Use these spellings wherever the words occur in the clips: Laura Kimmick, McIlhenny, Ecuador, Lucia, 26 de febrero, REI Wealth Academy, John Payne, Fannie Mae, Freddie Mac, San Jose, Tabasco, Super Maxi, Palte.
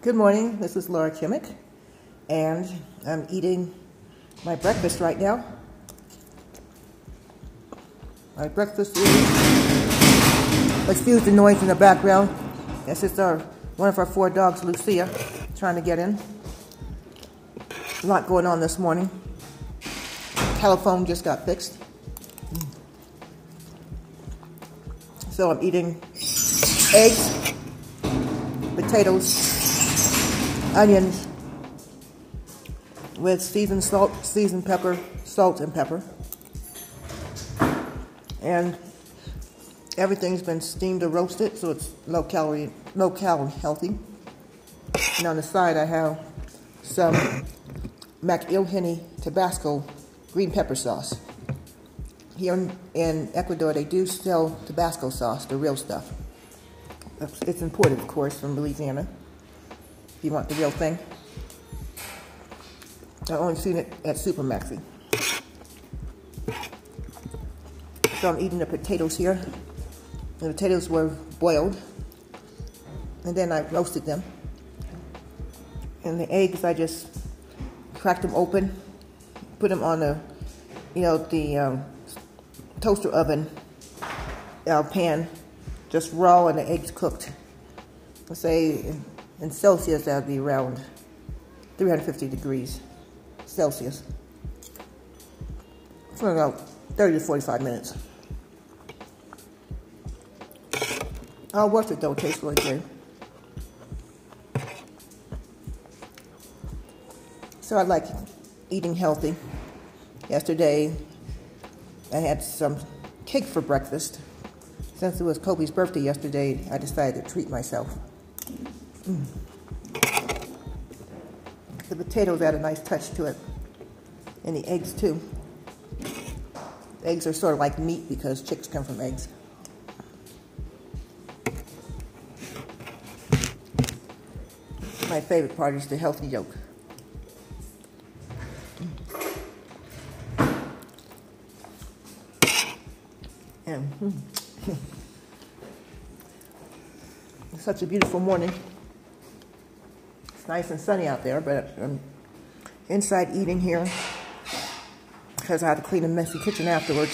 Good morning, this is Laura Kimmick, and I'm eating my breakfast right now. My breakfast is, excuse the noise in the background, that's just one of our four dogs, Lucia, trying to get in. A lot going on this morning. Telephone just got fixed. So I'm eating eggs, potatoes, onions with seasoned salt, seasoned pepper, salt and pepper. And everything's been steamed or roasted, so it's low calorie, healthy. And on the side I have some McIlhenny Tabasco green pepper sauce. Here in Ecuador they do sell Tabasco sauce, the real stuff. It's imported, of course, from Louisiana. If you want the real thing. I've only seen it at Super Maxi. So I'm eating the potatoes here. The potatoes were boiled, and then I roasted them. And the eggs, I just cracked them open, put them on the, toaster oven pan, just raw, and the eggs cooked. Let's say. In Celsius, that would be around 350 degrees Celsius for about 30 to 45 minutes. I'll watch it though, it tastes really good. So I like eating healthy. Yesterday, I had some cake for breakfast. Since it was Kobe's birthday yesterday, I decided to treat myself. The potatoes add a nice touch to it, and the eggs too. The eggs are sort of like meat because chicks come from eggs. My favorite part is the healthy yolk. And it's such a beautiful morning. Nice and sunny out there, but I'm inside eating here because I had to clean a messy kitchen afterwards.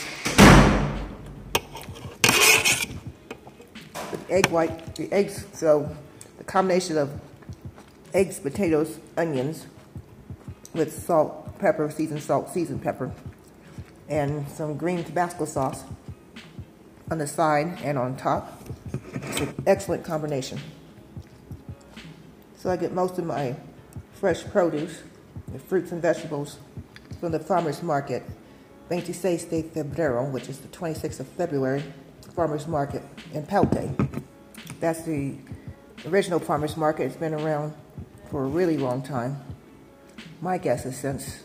With egg white, the eggs, so the combination of eggs, potatoes, onions with salt, pepper, seasoned salt, seasoned pepper, and some green Tabasco sauce on the side and on top. It's an excellent combination. So I get most of my fresh produce, the fruits and vegetables, from the farmer's market, 26 de febrero, which is the 26th of February farmer's market in Palte. That's the original farmer's market. It's been around for a really long time. My guess is since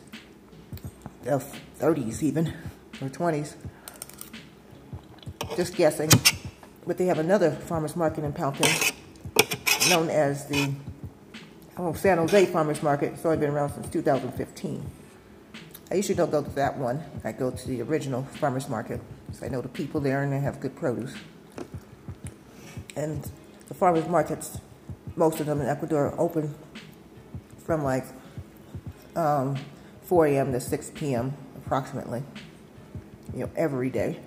the 30s even, or 20s. Just guessing. But they have another farmer's market in Palte, known as the San Jose Farmers Market. It's only been around since 2015. I usually don't go to that one. I go to the original farmers market because I know the people there and they have good produce. And the farmers markets, most of them in Ecuador, are open from like 4 a.m. to 6 p.m. approximately, every day.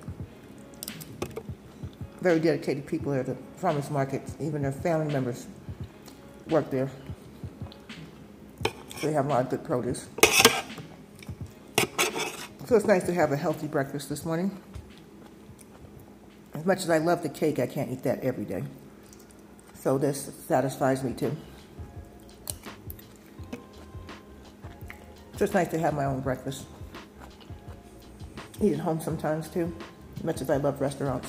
Very dedicated people at the farmers markets. Even their family members work there. They have a lot of good produce. So it's nice to have a healthy breakfast this morning. As much as I love the cake, I can't eat that every day. So this satisfies me too. So it's nice to have my own breakfast. Eat at home sometimes too, as much as I love restaurants.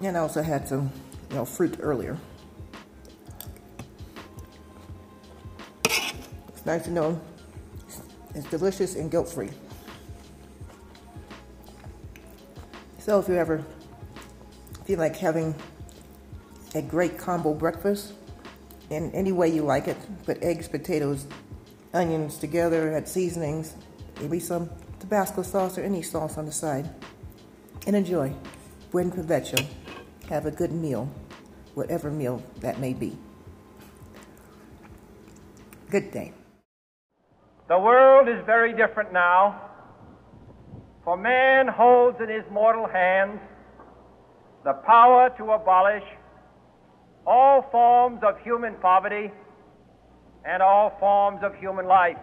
And I also had some fruit earlier. It's nice to know it's delicious and guilt-free. So if you ever feel like having a great combo breakfast in any way you like it, put eggs, potatoes, onions together, add seasonings, maybe some Tabasco sauce or any sauce on the side, and enjoy. Buen provecho. Have a good meal. whatever meal that may be. Good day. The world is very different now, for man holds in his mortal hands the power to abolish all forms of human poverty and all forms of human life.